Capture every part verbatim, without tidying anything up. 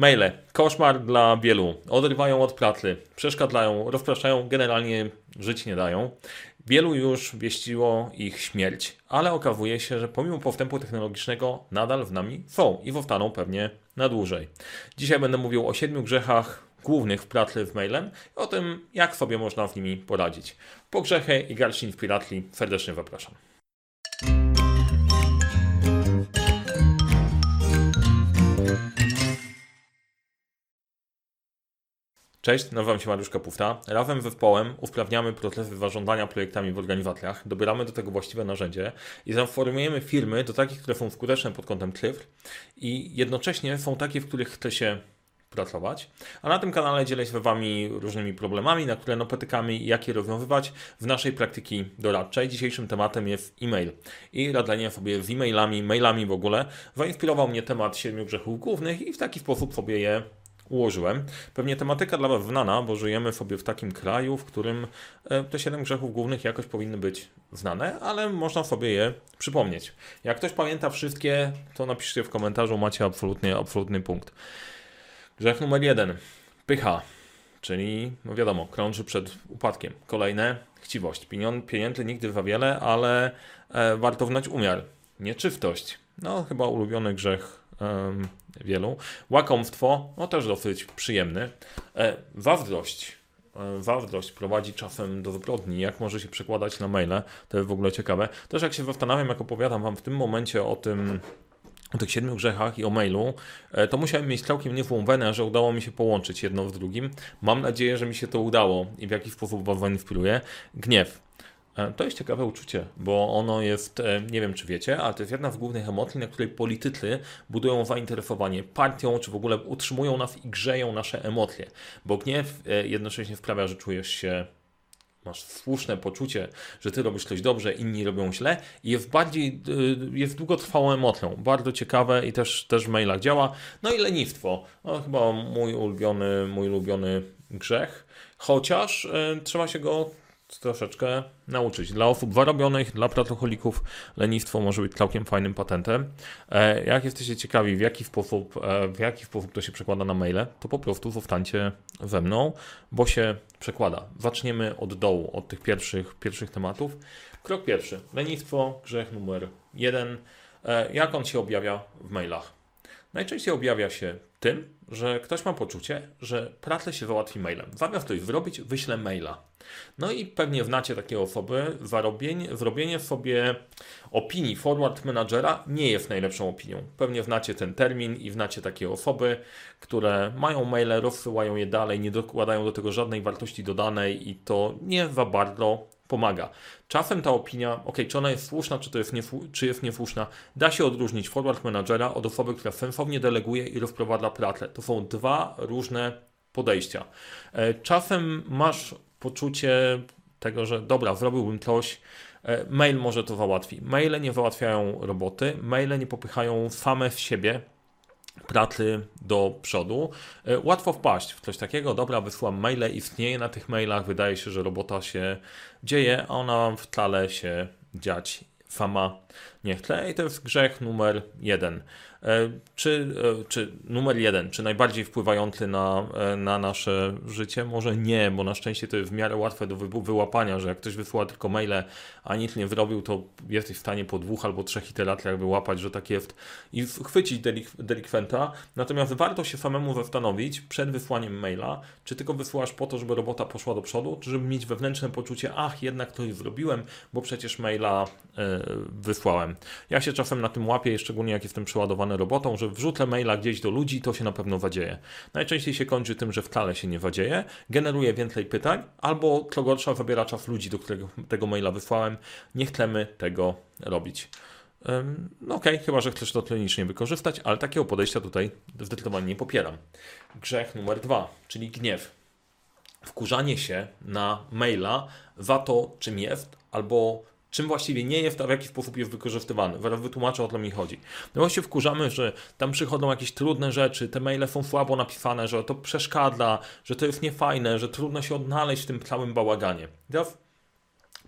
Maile. Koszmar dla wielu. Odrywają od pracy, przeszkadzają, rozpraszają, generalnie żyć nie dają. Wielu już wieściło ich śmierć, ale okazuje się, że pomimo postępu technologicznego nadal w nami są i powstaną pewnie na dłużej. Dzisiaj będę mówił o siedmiu grzechach głównych w pracy z mailem i o tym, jak sobie można z nimi poradzić. Po grzechy i garści inspiracji serdecznie zapraszam. Cześć, nazywam się Mariusz Kapusta. Razem z zespołem usprawniamy procesy zarządzania projektami w organizacjach, dobieramy do tego właściwe narzędzie i transformujemy firmy do takich, które są skuteczne pod kątem cyfr i jednocześnie są takie, w których chce się pracować. A na tym kanale dzielę się z Wami różnymi problemami, na które napotykamy i jak je rozwiązywać w naszej praktyki doradczej. Dzisiejszym tematem jest e-mail i radzenie sobie z e-mailami, mailami w ogóle. Zainspirował mnie temat siedmiu grzechów głównych i w taki sposób sobie je ułożyłem. Pewnie tematyka dla Was znana, bo żyjemy sobie w takim kraju, w którym te siedem grzechów głównych jakoś powinny być znane, ale można sobie je przypomnieć. Jak ktoś pamięta wszystkie, to napiszcie w komentarzu, macie absolutnie, absolutny punkt. Grzech numer jeden. Pycha, czyli no wiadomo, krąży przed upadkiem. Kolejne, chciwość. Pieniędzy nigdy za wiele, ale e, warto wnać umiar. Nieczystość, no chyba ulubiony grzech wielu. Łakomstwo, no też dosyć przyjemny. E, zazdrość. E, zazdrość prowadzi czasem do zbrodni, jak może się przekładać na maile. To jest w ogóle ciekawe. Też jak się zastanawiam, jak opowiadam Wam w tym momencie o tym, o tych siedmiu grzechach i o mailu, e, to musiałem mieć całkiem niezłą wenę, że udało mi się połączyć jedno z drugim. Mam nadzieję, że mi się to udało i w jakiś sposób Was zainspiruje. Gniew. To jest ciekawe uczucie, bo ono jest, nie wiem czy wiecie, ale to jest jedna z głównych emocji, na której politycy budują zainteresowanie partią, czy w ogóle utrzymują nas i grzeją nasze emocje, bo gniew jednocześnie sprawia, że czujesz się, masz słuszne poczucie, że ty robisz coś dobrze, inni robią źle i jest bardziej, jest długotrwałą emocją. Bardzo ciekawe i też, też w mailach działa. No i lenistwo. No, chyba mój ulubiony, mój ulubiony grzech, chociaż y, trzeba się go troszeczkę nauczyć. Dla osób zarobionych, dla pracocholików lenistwo może być całkiem fajnym patentem. Jak jesteście ciekawi, w jaki sposób, w jaki sposób to się przekłada na maile, to po prostu zostańcie ze mną, bo się przekłada. Zaczniemy od dołu, od tych pierwszych, pierwszych tematów. Krok pierwszy. Lenistwo, grzech numer jeden. Jak on się objawia w mailach? Najczęściej objawia się tym, że ktoś ma poczucie, że pracę się załatwi mailem. Zamiast coś zrobić, wyślę maila. No i pewnie znacie takie osoby, zarobienie, zrobienie sobie opinii forward managera nie jest najlepszą opinią. Pewnie znacie ten termin i znacie takie osoby, które mają maile, rozsyłają je dalej, nie dokładają do tego żadnej wartości dodanej i to nie za bardzo pomaga. Czasem ta opinia, ok, czy ona jest słuszna, czy to jest, nie, czy jest niesłuszna, da się odróżnić forward managera od osoby, która sensownie deleguje i rozprowadza pracę. To są dwa różne podejścia. Czasem masz poczucie tego, że dobra, zrobiłbym coś, mail może to załatwi. Maile nie załatwiają roboty, maile nie popychają same w siebie pracy do przodu. Łatwo wpaść w coś takiego, dobra, wysłam maile, istnieje na tych mailach, wydaje się, że robota się dzieje, a ona wcale się dziać sama nie chce. I to jest grzech numer jeden. Czy, czy numer jeden, czy najbardziej wpływający na, na nasze życie? Może nie, bo na szczęście to jest w miarę łatwe do wyłapania, że jak ktoś wysyła tylko maile, a nic nie zrobił, to jesteś w stanie po dwóch albo trzech iteracjach wyłapać, że tak jest i chwycić delik delikwenta. Natomiast warto się samemu zastanowić przed wysłaniem maila, czy tylko wysyłasz po to, żeby robota poszła do przodu, czy żeby mieć wewnętrzne poczucie, ach, jednak to już zrobiłem, bo przecież maila yy, wysłałem. Ja się czasem na tym łapię, szczególnie jak jestem przeładowany robotą, że wrzucę maila gdzieś do ludzi, to się na pewno zadzieje. Najczęściej się kończy tym, że wcale się nie zadzieje, generuje więcej pytań, albo co gorsza zabiera czas ludzi, do którego tego maila wysłałem. Nie chcemy tego robić. No okej, okay, chyba że chcesz to klinicznie wykorzystać, ale takiego podejścia tutaj zdecydowanie nie popieram. Grzech numer dwa, czyli gniew. Wkurzanie się na maila za to, czym jest, albo czym właściwie nie jest, a w jaki sposób jest wykorzystywany. Zaraz wytłumaczę, o co mi chodzi. No właśnie wkurzamy, że tam przychodzą jakieś trudne rzeczy, te maile są słabo napisane, że to przeszkadza, że to jest niefajne, że trudno się odnaleźć w tym całym bałaganie. Teraz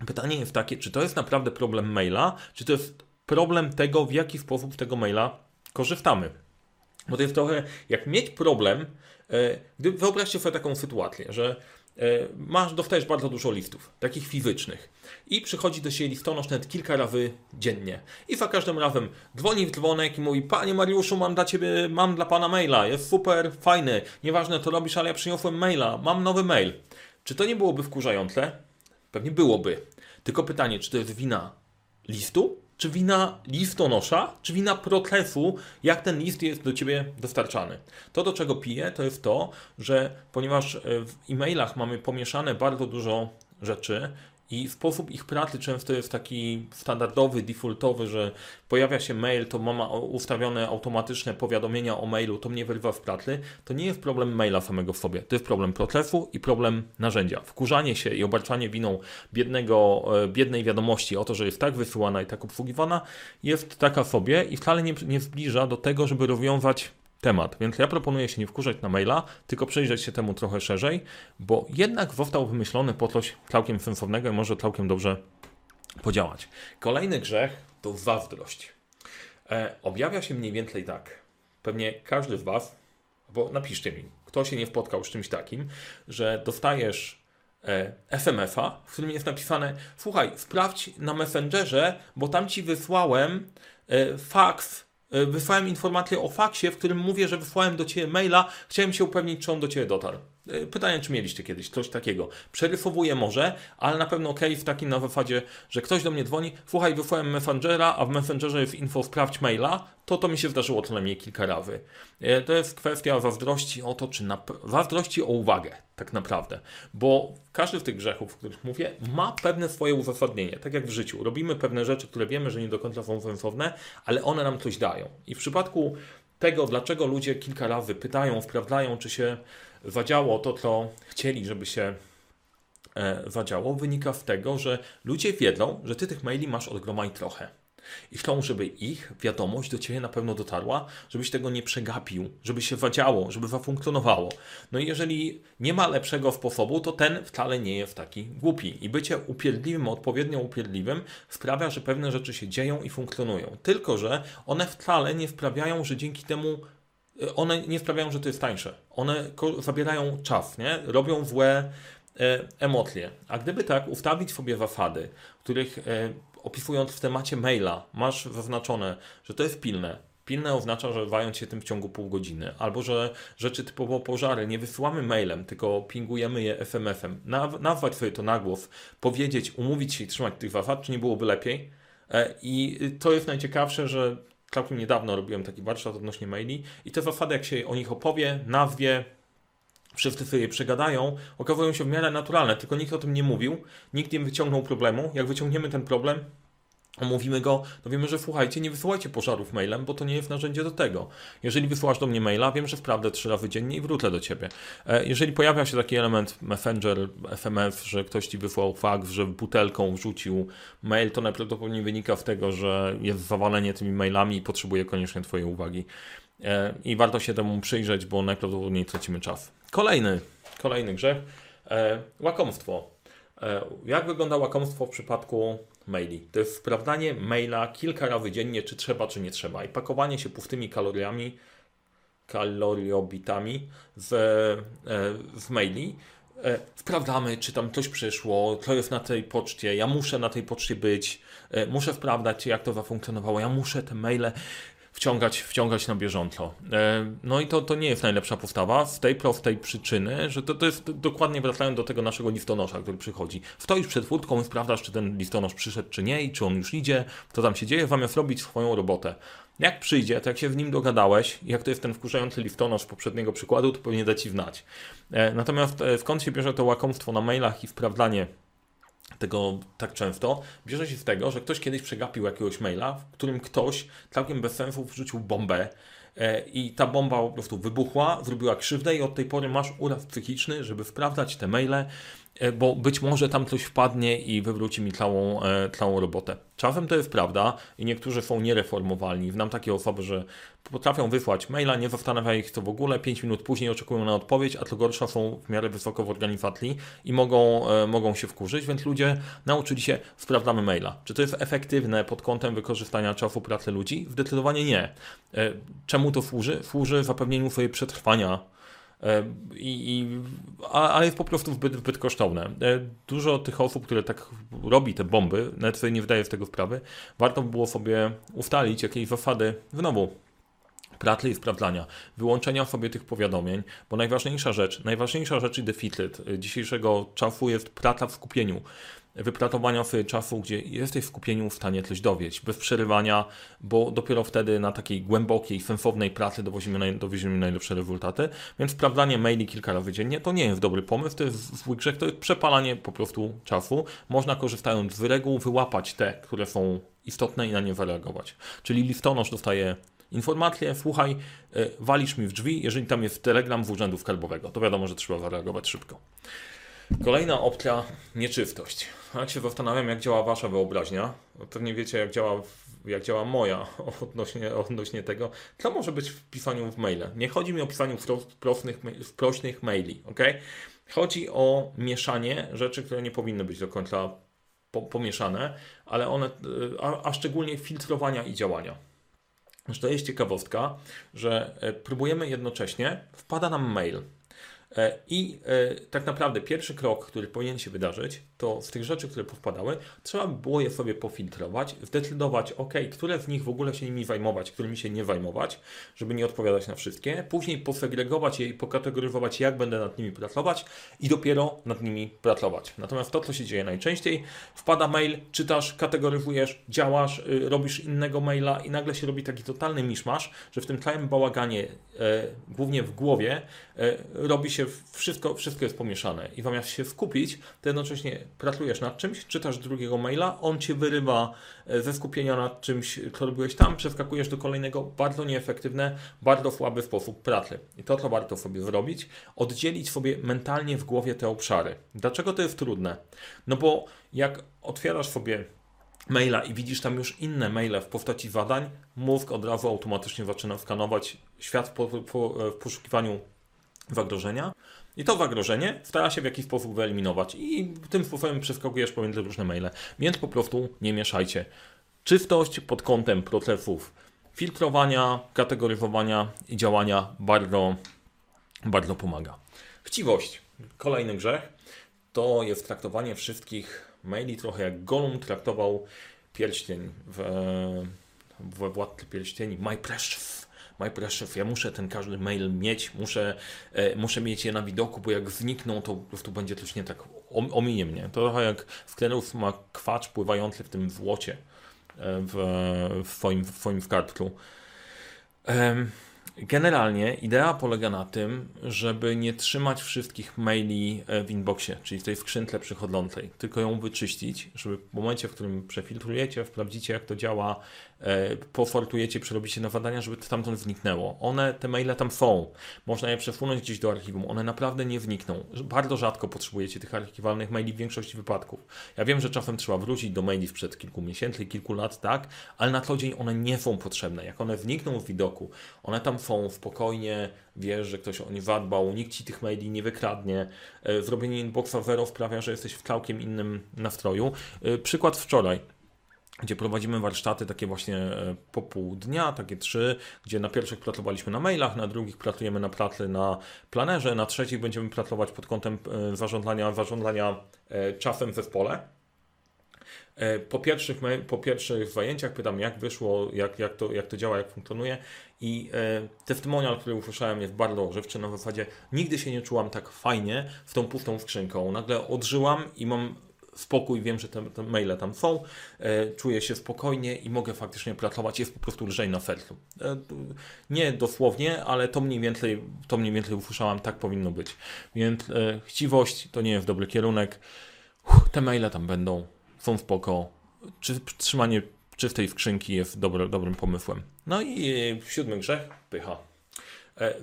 pytanie jest takie, czy to jest naprawdę problem maila, czy to jest problem tego, w jaki sposób z tego maila korzystamy. Bo to jest trochę jak mieć problem, gdy wyobraźcie sobie taką sytuację, że masz, dostajesz bardzo dużo listów, takich fizycznych i przychodzi do siebie listonosz nawet kilka razy dziennie i za każdym razem dzwoni w dzwonek i mówi: panie Mariuszu, mam dla ciebie, mam dla pana maila, jest super, fajny, nieważne co robisz, ale ja przyniosłem maila, mam nowy mail. Czy to nie byłoby wkurzające? Pewnie byłoby. Tylko pytanie, czy to jest wina listu? Czy wina listonosza, czy wina procesu, jak ten list jest do ciebie dostarczany. To, do czego piję, to jest to, że ponieważ w e-mailach mamy pomieszane bardzo dużo rzeczy i sposób ich pracy często jest taki standardowy, defaultowy, że pojawia się mail, to mama ustawione automatyczne powiadomienia o mailu, to mnie wyrywa w pracy, to nie jest problem maila samego w sobie, to jest problem procesu i problem narzędzia. Wkurzanie się i obarczanie winą biednego, biednej wiadomości o to, że jest tak wysyłana i tak obsługiwana, jest taka sobie i wcale nie, nie zbliża do tego, żeby rozwiązać temat. Więc ja proponuję się nie wkurzać na maila, tylko przyjrzeć się temu trochę szerzej, bo jednak został wymyślony po coś całkiem sensownego i może całkiem dobrze podziałać. Kolejny grzech to zazdrość. E, objawia się mniej więcej tak. Pewnie każdy z was, bo napiszcie mi, kto się nie spotkał z czymś takim, że dostajesz es em es a, w którym jest napisane: słuchaj, sprawdź na Messengerze, bo tam ci wysłałem e, faks, wysłałem informację o faksie, w którym mówię, że wysłałem do ciebie maila, chciałem się upewnić, czy on do ciebie dotarł. Pytanie, czy mieliście kiedyś coś takiego. Przerysowuję może, ale na pewno okej, w takim na zasadzie, że ktoś do mnie dzwoni: słuchaj, wysłałem Messengera, a w Messengerze jest info, sprawdź maila. To to mi się zdarzyło co najmniej kilka razy. To jest kwestia zazdrości o to, czy zazdrości o uwagę, tak naprawdę. Bo każdy z tych grzechów, o których mówię, ma pewne swoje uzasadnienie. Tak jak w życiu. Robimy pewne rzeczy, które wiemy, że nie do końca są sensowne, ale one nam coś dają. I w przypadku tego, dlaczego ludzie kilka razy pytają, sprawdzają, czy się zadziało to, co chcieli, żeby się e, zadziało, wynika z tego, że ludzie wiedzą, że ty tych maili masz od groma i trochę. I chcą, żeby ich wiadomość do ciebie na pewno dotarła, żebyś tego nie przegapił, żeby się zadziało, żeby zafunkcjonowało. No i jeżeli nie ma lepszego sposobu, to ten wcale nie jest taki głupi. I bycie upierdliwym, odpowiednio upierdliwym sprawia, że pewne rzeczy się dzieją i funkcjonują. Tylko że one wcale nie sprawiają, że dzięki temu one nie sprawiają, że to jest tańsze. One zabierają czas, nie? Robią złe e, emocje. A gdyby tak ustawić sobie zasady, których e, opisując w temacie maila masz zaznaczone, że to jest pilne. Pilne oznacza, że zająć się tym w ciągu pół godziny. Albo, że rzeczy typowo pożary nie wysyłamy mailem, tylko pingujemy je es em es em. Nazwać sobie to na głos, powiedzieć, umówić się i trzymać tych zasad, czy nie byłoby lepiej? E, I to jest najciekawsze, że całkiem niedawno robiłem taki warsztat odnośnie maili i te zasady, jak się o nich opowie, nazwie, wszyscy sobie je przegadają, okazują się w miarę naturalne, tylko nikt o tym nie mówił, nikt nie wyciągnął problemu. Jak wyciągniemy ten problem, omówimy go, to wiemy, że słuchajcie, nie wysyłajcie pożarów mailem, bo to nie jest narzędzie do tego. Jeżeli wysyłasz do mnie maila, wiem, że sprawdzę trzy razy dziennie i wrócę do ciebie. Jeżeli pojawia się taki element Messenger, es em es, że ktoś ci wysłał faks, że butelką wrzucił mail, to najprawdopodobniej wynika z tego, że jest zawalenie tymi mailami i potrzebuje koniecznie twojej uwagi. I warto się temu przyjrzeć, bo najprawdopodobniej tracimy czas. Kolejny, kolejny grzech. Łakomstwo. Jak wygląda łakomstwo w przypadku maili? To jest sprawdzanie maila kilka razy dziennie, czy trzeba, czy nie trzeba. I pakowanie się pustymi kaloriami, kaloriobitami w, w maili. Sprawdzamy, czy tam coś przyszło, co jest na tej poczcie, ja muszę na tej poczcie być, muszę sprawdzać, jak to zafunkcjonowało, ja muszę te maile wciągać, wciągać na bieżąco. No i to, to nie jest najlepsza postawa z tej prostej przyczyny, że to, to jest dokładnie wracając do tego naszego listonosza, który przychodzi. Stoisz przed furtką i sprawdzasz, czy ten listonosz przyszedł, czy nie i czy on już idzie, co tam się dzieje, zamiast robić swoją robotę. Jak przyjdzie, to jak się z nim dogadałeś, jak to jest ten wkurzający listonosz poprzedniego przykładu, to powinien dać ci znać. Natomiast skąd się bierze to łakomstwo na mailach i sprawdzanie tego tak często, bierze się z tego, że ktoś kiedyś przegapił jakiegoś maila, w którym ktoś całkiem bez sensu wrzucił bombę i ta bomba po prostu wybuchła, zrobiła krzywdę i od tej pory masz uraz psychiczny, żeby sprawdzać te maile, bo być może tam coś wpadnie i wywróci mi całą, całą robotę. Czasem to jest prawda i niektórzy są niereformowalni. Znam takie osoby, że potrafią wysłać maila, nie zastanawia ich co w ogóle, pięć minut później oczekują na odpowiedź, a co gorsza są w miarę wysoko w organizacji i mogą, mogą się wkurzyć, więc ludzie nauczyli się, sprawdzamy maila. Czy to jest efektywne pod kątem wykorzystania czasu pracy ludzi? Zdecydowanie nie. Czemu mu to służy? Służy zapewnieniu sobie przetrwania, I, i, ale jest po prostu zbyt, zbyt kosztowne. Dużo tych osób, które tak robi te bomby, nawet sobie nie wydaje z tego sprawy, warto by było sobie ustalić jakieś zasady znowu pracy i sprawdzania, wyłączenia sobie tych powiadomień, bo najważniejsza rzecz, najważniejsza rzecz i deficyt dzisiejszego czasu jest praca w skupieniu. Wypratowania sobie czasu, gdzie jesteś w skupieniu w stanie coś dowieść, bez przerywania, bo dopiero wtedy na takiej głębokiej, sensownej pracy dowozimy, naj, dowozimy najlepsze rezultaty. Więc sprawdzanie maili kilka razy dziennie to nie jest dobry pomysł, to jest zły grzech, to jest przepalanie po prostu czasu. Można korzystając z reguł wyłapać te, które są istotne i na nie zareagować. Czyli listonosz dostaje informację, słuchaj, yy, walisz mi w drzwi, jeżeli tam jest telegram z urzędu skarbowego, to wiadomo, że trzeba zareagować szybko. Kolejna opcja, nieczystość. Ja się zastanawiam, jak działa wasza wyobraźnia. Pewnie wiecie, jak działa, jak działa moja odnośnie, odnośnie tego, co może być w pisaniu w maile. Nie chodzi mi o pisaniu wprośnych, wprośnych maili, ok? Chodzi o mieszanie rzeczy, które nie powinny być do końca pomieszane, ale one, a, a szczególnie filtrowania i działania. To jest ciekawostka, że próbujemy jednocześnie, wpada nam mail. I tak naprawdę pierwszy krok, który powinien się wydarzyć, to z tych rzeczy, które powpadały, trzeba by było je sobie pofiltrować, zdecydować, ok, które z nich w ogóle się nimi zajmować, którymi się nie zajmować, żeby nie odpowiadać na wszystkie, później posegregować je i pokategoryzować, jak będę nad nimi pracować i dopiero nad nimi pracować. Natomiast to, co się dzieje najczęściej, wpada mail, czytasz, kategoryzujesz, działasz, robisz innego maila i nagle się robi taki totalny miszmasz, że w tym całym bałaganie, e, głównie w głowie, e, robi się Wszystko, wszystko jest pomieszane i zamiast się skupić, to jednocześnie pracujesz nad czymś, czytasz drugiego maila, on cię wyrywa ze skupienia nad czymś, co robiłeś tam, przeskakujesz do kolejnego, bardzo nieefektywne, bardzo słaby sposób pracy. I to, co warto sobie zrobić, oddzielić sobie mentalnie w głowie te obszary. Dlaczego to jest trudne? No bo jak otwierasz sobie maila i widzisz tam już inne maile w postaci zadań, mózg od razu automatycznie zaczyna skanować świat po, po, w poszukiwaniu zagrożenia i to zagrożenie stara się w jakiś sposób wyeliminować i tym sposobem przeskakujesz pomiędzy różne maile, więc po prostu nie mieszajcie. Czystość pod kątem procesów filtrowania, kategoryzowania i działania bardzo, bardzo pomaga. Chciwość, kolejny grzech, to jest traktowanie wszystkich maili trochę jak Gollum traktował pierścień we Władcy Pierścieni, my precious. My precious, ja muszę ten każdy mail mieć, muszę, e, muszę mieć je na widoku, bo jak znikną, to po prostu będzie coś nie tak, ominie mnie. To trochę jak Sklerus ma kwacz pływający w tym złocie w, w swoim, w swoim wkartku. Ehm, generalnie idea polega na tym, żeby nie trzymać wszystkich maili w inboxie, czyli w tej skrzynce przychodzącej, tylko ją wyczyścić, żeby w momencie, w którym przefiltrujecie, sprawdzicie jak to działa, pofortujecie, przerobicie na zadania, żeby tamtąd zniknęło. One, te maile tam są. Można je przesunąć gdzieś do archiwum. One naprawdę nie znikną. Bardzo rzadko potrzebujecie tych archiwalnych maili w większości wypadków. Ja wiem, że czasem trzeba wrócić do maili sprzed kilku miesięcy, kilku lat, tak, ale na co dzień one nie są potrzebne. Jak one znikną z widoku, one tam są spokojnie, wiesz, że ktoś o nie zadbał, nikt ci tych maili nie wykradnie. Zrobienie inboxa zero sprawia, że jesteś w całkiem innym nastroju. Przykład wczoraj, gdzie prowadzimy warsztaty takie właśnie po pół dnia, takie trzy, gdzie na pierwszych pracowaliśmy na mailach, na drugich pracujemy na pracy na planerze, na trzecich będziemy pracować pod kątem zarządzania, zarządzania czasem w zespole. Po pierwszych, po pierwszych zajęciach pytam, jak wyszło, jak, jak, to, jak to działa, jak funkcjonuje i e, testymonial, który usłyszałem, jest bardzo ożywczy, na zasadzie nigdy się nie czułam tak fajnie z tą pustą skrzynką. Nagle odżyłam i mam spokój, wiem, że te, te maile tam są, e, czuję się spokojnie i mogę faktycznie pracować, jest po prostu lżej na sercu. E, nie dosłownie, ale to mniej więcej, to mniej więcej usłyszałam, tak powinno być. Więc e, chciwość to nie jest dobry kierunek. Uff, te maile tam będą, są spoko. Czy, trzymanie czystej skrzynki jest dobry, dobrym pomysłem. No i e, siódmy grzech, pycha.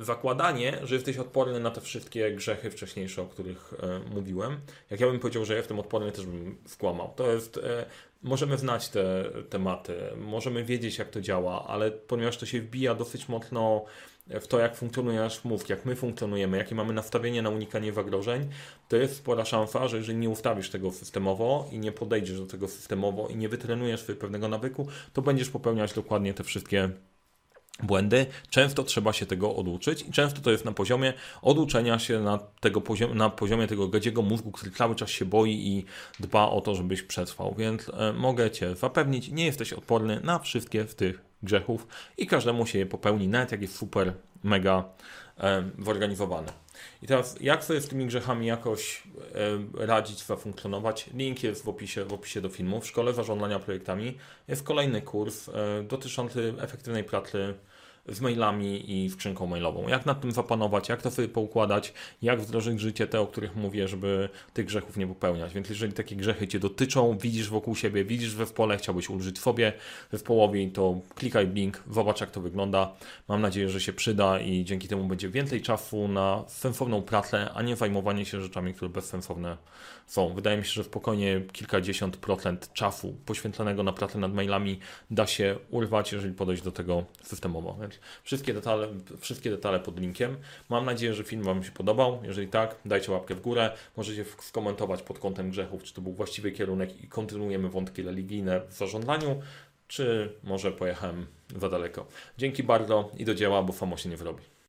Zakładanie, że jesteś odporny na te wszystkie grzechy wcześniejsze, o których e, mówiłem. Jak ja bym powiedział, że jestem odporny, też bym skłamał. To jest, e, możemy znać te tematy, możemy wiedzieć, jak to działa, ale ponieważ to się wbija dosyć mocno w to, jak funkcjonuje nasz mózg, jak my funkcjonujemy, jakie mamy nastawienie na unikanie zagrożeń, to jest spora szansa, że jeżeli nie ustawisz tego systemowo i nie podejdziesz do tego systemowo i nie wytrenujesz pewnego nawyku, to będziesz popełniać dokładnie te wszystkie błędy. Często trzeba się tego oduczyć i często to jest na poziomie oduczenia się na, tego poziom, na poziomie tego gadziego mózgu, który cały czas się boi i dba o to, żebyś przetrwał. Więc e, mogę Cię zapewnić, nie jesteś odporny na wszystkie z tych grzechów i każdemu się je popełni, nawet jak jest super, mega e, zorganizowany. I teraz jak sobie z tymi grzechami jakoś e, radzić, zafunkcjonować? Link jest w opisie, w opisie do filmu. W Szkole Zarządzania Projektami jest kolejny kurs e, dotyczący efektywnej pracy z mailami i skrzynką mailową. Jak nad tym zapanować, jak to sobie poukładać, jak wdrożyć życie te, o których mówię, żeby tych grzechów nie popełniać. Więc jeżeli takie grzechy Cię dotyczą, widzisz wokół siebie, widzisz we wpole, chciałbyś ulżyć sobie w połowie, to klikaj w link, zobacz jak to wygląda. Mam nadzieję, że się przyda i dzięki temu będzie więcej czasu na sensowną pracę, a nie zajmowanie się rzeczami, które bezsensowne są. Wydaje mi się, że spokojnie kilkadziesiąt procent czasu poświęconego na pracę nad mailami da się urwać, jeżeli podejść do tego systemowo. Wszystkie detale, wszystkie detale pod linkiem. Mam nadzieję, że film Wam się podobał. Jeżeli tak, dajcie łapkę w górę. Możecie skomentować pod kątem grzechów, czy to był właściwy kierunek i kontynuujemy wątki religijne w zarządzaniu, czy może pojechałem za daleko. Dzięki bardzo i do dzieła, bo samo się nie wyrobi.